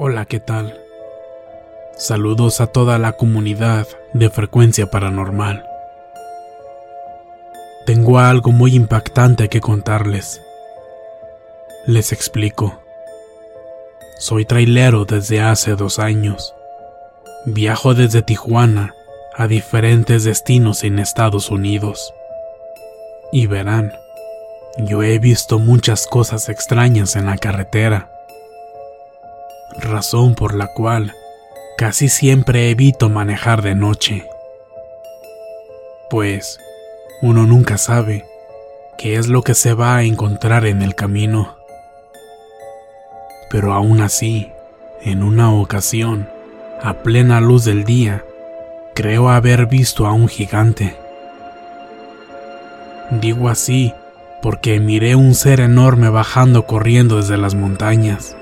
Hola, ¿qué tal? Saludos a toda la comunidad de Frecuencia Paranormal. Tengo algo muy impactante que contarles. Les explico. Soy trailero desde hace 2 años. Viajo desde Tijuana a diferentes destinos en Estados Unidos. Y verán, yo he visto muchas cosas extrañas en la carretera. Razón por la cual casi siempre evito manejar de noche, pues uno nunca sabe qué es lo que se va a encontrar en el camino. Pero aún así, en una ocasión, a plena luz del día, creo haber visto a un gigante. Digo así porque miré un ser enorme bajando corriendo desde las montañas.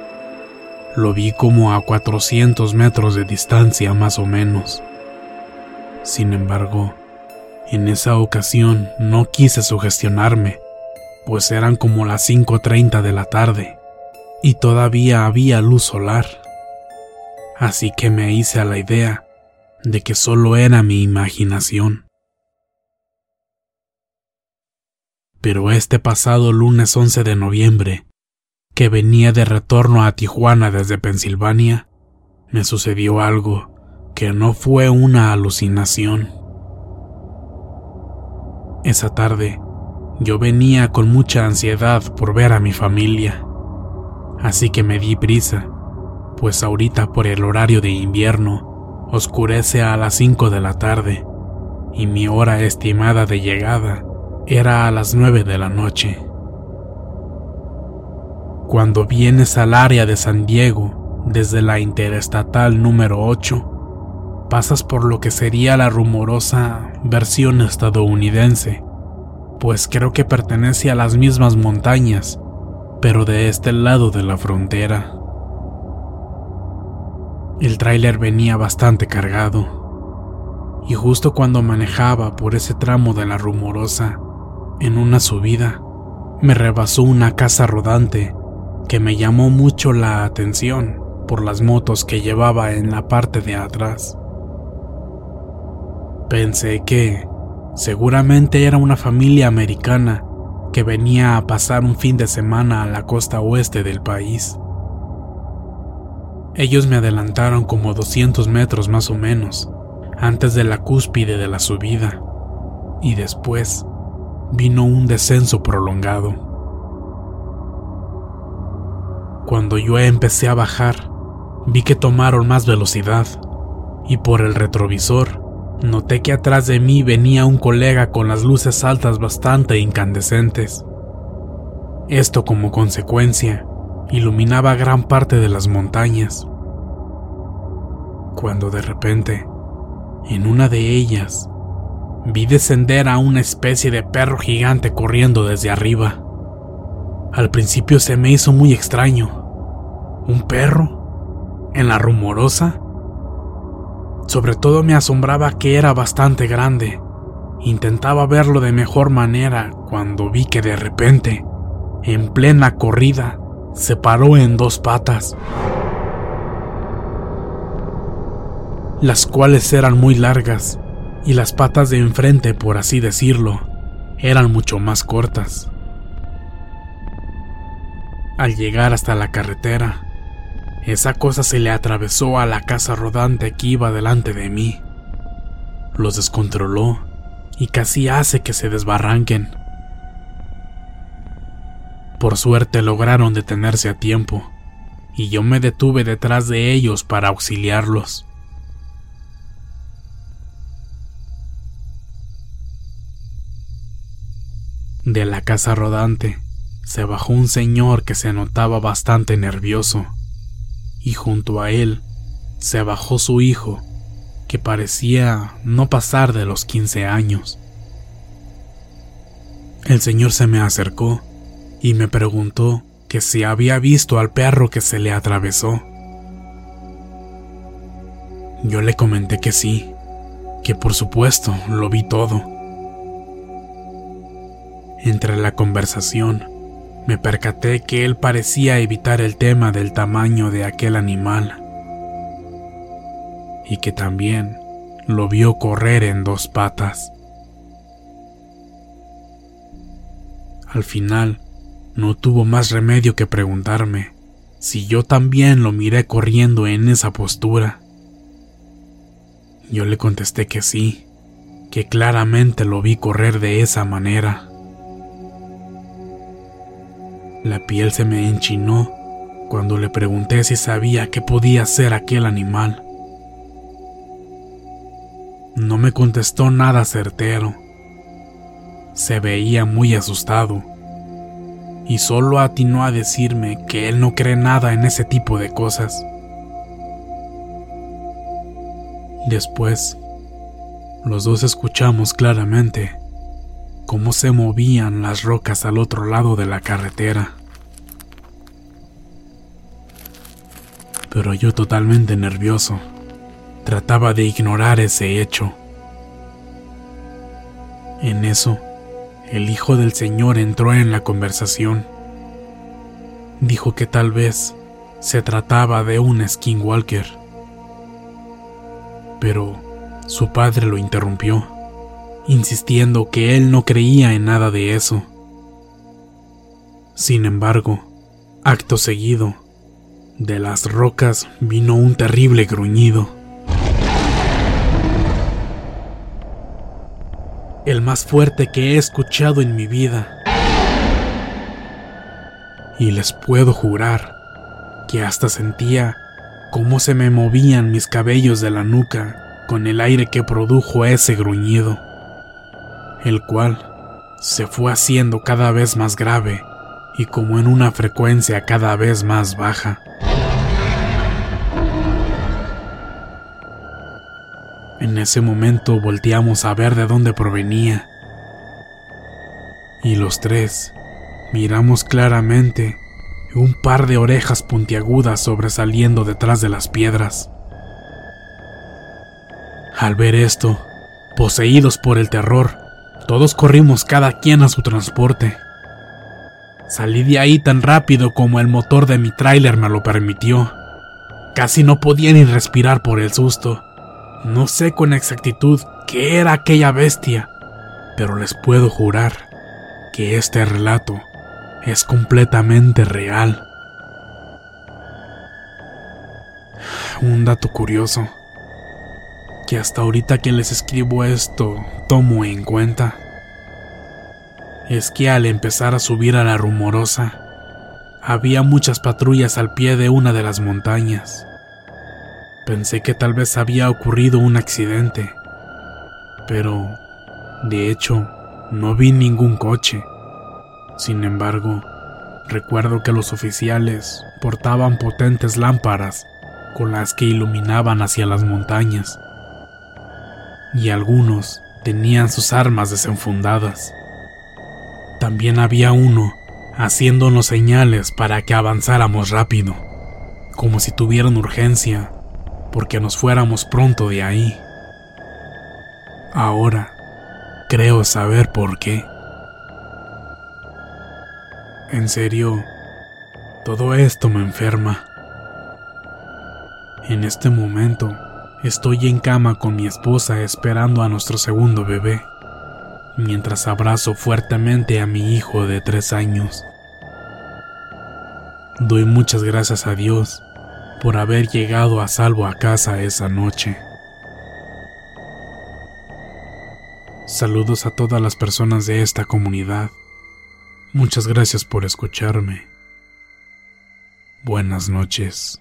Lo vi como a 400 metros de distancia más o menos. Sin embargo, en esa ocasión no quise sugestionarme, pues eran como las 5:30 de la tarde y todavía había luz solar. Así que me hice a la idea de que solo era mi imaginación. Pero este pasado lunes 11 de noviembre, que venía de retorno a Tijuana desde Pensilvania, me sucedió algo que no fue una alucinación. Esa tarde, yo venía con mucha ansiedad por ver a mi familia, así que me di prisa, pues ahorita por el horario de invierno, oscurece a las 5 de la tarde, y mi hora estimada de llegada era a las 9 de la noche. Cuando vienes al área de San Diego, desde la Interestatal número 8, pasas por lo que sería la rumorosa versión estadounidense, pues creo que pertenece a las mismas montañas, pero de este lado de la frontera. El tráiler venía bastante cargado, y justo cuando manejaba por ese tramo de la rumorosa, en una subida, me rebasó una casa rodante, que me llamó mucho la atención por las motos que llevaba en la parte de atrás. Pensé que seguramente era una familia americana que venía a pasar un fin de semana a la costa oeste del país. Ellos me adelantaron como 200 metros más o menos antes de la cúspide de la subida, y después vino un descenso prolongado. Cuando yo empecé a bajar, vi que tomaron más velocidad, y por el retrovisor, noté que atrás de mí venía un colega con las luces altas bastante incandescentes. Esto como consecuencia, iluminaba gran parte de las montañas. cuando de repente, en una de ellas, vi descender a una especie de perro gigante corriendo desde arriba. Al principio se me hizo muy extraño. ¿Un perro? ¿En la rumorosa? Sobre todo me asombraba que era bastante grande. Intentaba verlo de mejor manera cuando vi que de repente, en plena corrida, se paró en dos patas, las cuales eran muy largas, y las patas de enfrente, por así decirlo, eran mucho más cortas. Al llegar hasta la carretera, esa cosa se le atravesó a la casa rodante que iba delante de mí, los descontroló y casi hace que se desbarranquen. Por suerte lograron detenerse a tiempo, y yo me detuve detrás de ellos para auxiliarlos. De la casa rodante se bajó un señor que se notaba bastante nervioso, y junto a él se bajó su hijo, que parecía no pasar de los 15 años. El señor se me acercó y me preguntó que si había visto al perro que se le atravesó. Yo le comenté que sí, que por supuesto lo vi todo. Entre la conversación, me percaté que él parecía evitar el tema del tamaño de aquel animal, y que también lo vio correr en dos patas. Al final, no tuvo más remedio que preguntarme si yo también lo miré corriendo en esa postura. Yo le contesté que sí, que claramente lo vi correr de esa manera. La piel se me enchinó cuando le pregunté si sabía qué podía ser aquel animal. No me contestó nada certero, se veía muy asustado y solo atinó a decirme que él no cree nada en ese tipo de cosas. Después, los dos escuchamos claramente cómo se movían las rocas al otro lado de la carretera, pero yo totalmente nervioso trataba de ignorar ese hecho. En eso, el hijo del señor entró en la conversación. Dijo que tal vez se trataba de un skinwalker, pero su padre lo interrumpió, insistiendo que él no creía en nada de eso. Sin embargo, acto seguido, de las rocas vino un terrible gruñido, el más fuerte que he escuchado en mi vida. Y les puedo jurar que hasta sentía cómo se me movían mis cabellos de la nuca con el aire que produjo ese gruñido, el cual se fue haciendo cada vez más grave y como en una frecuencia cada vez más baja. En ese momento volteamos a ver de dónde provenía, y los tres miramos claramente un par de orejas puntiagudas sobresaliendo detrás de las piedras. Al ver esto, poseídos por el terror, todos corrimos cada quien a su transporte. Salí de ahí tan rápido como el motor de mi tráiler me lo permitió. Casi no podía ni respirar por el susto. No sé con exactitud qué era aquella bestia, pero les puedo jurar que este relato es completamente real. Un dato curioso, que hasta ahorita que les escribo esto tomo en cuenta, es que al empezar a subir a la rumorosa, había muchas patrullas al pie de una de las montañas. Pensé que tal vez había ocurrido un accidente, pero de hecho no vi ningún coche. Sin embargo, recuerdo que los oficiales portaban potentes lámparas colas que iluminaban hacia las montañas, y algunos tenían sus armas desenfundadas. También había uno haciéndonos señales para que avanzáramos rápido, como si tuvieran urgencia, porque nos fuéramos pronto de ahí. Ahora creo saber por qué. En serio, todo esto me enferma. En este momento, estoy en cama con mi esposa esperando a nuestro segundo bebé, mientras abrazo fuertemente a mi hijo de 3 años. Doy muchas gracias a Dios por haber llegado a salvo a casa esa noche. Saludos a todas las personas de esta comunidad. Muchas gracias por escucharme. Buenas noches.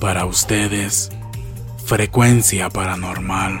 Para ustedes, Frecuencia Paranormal.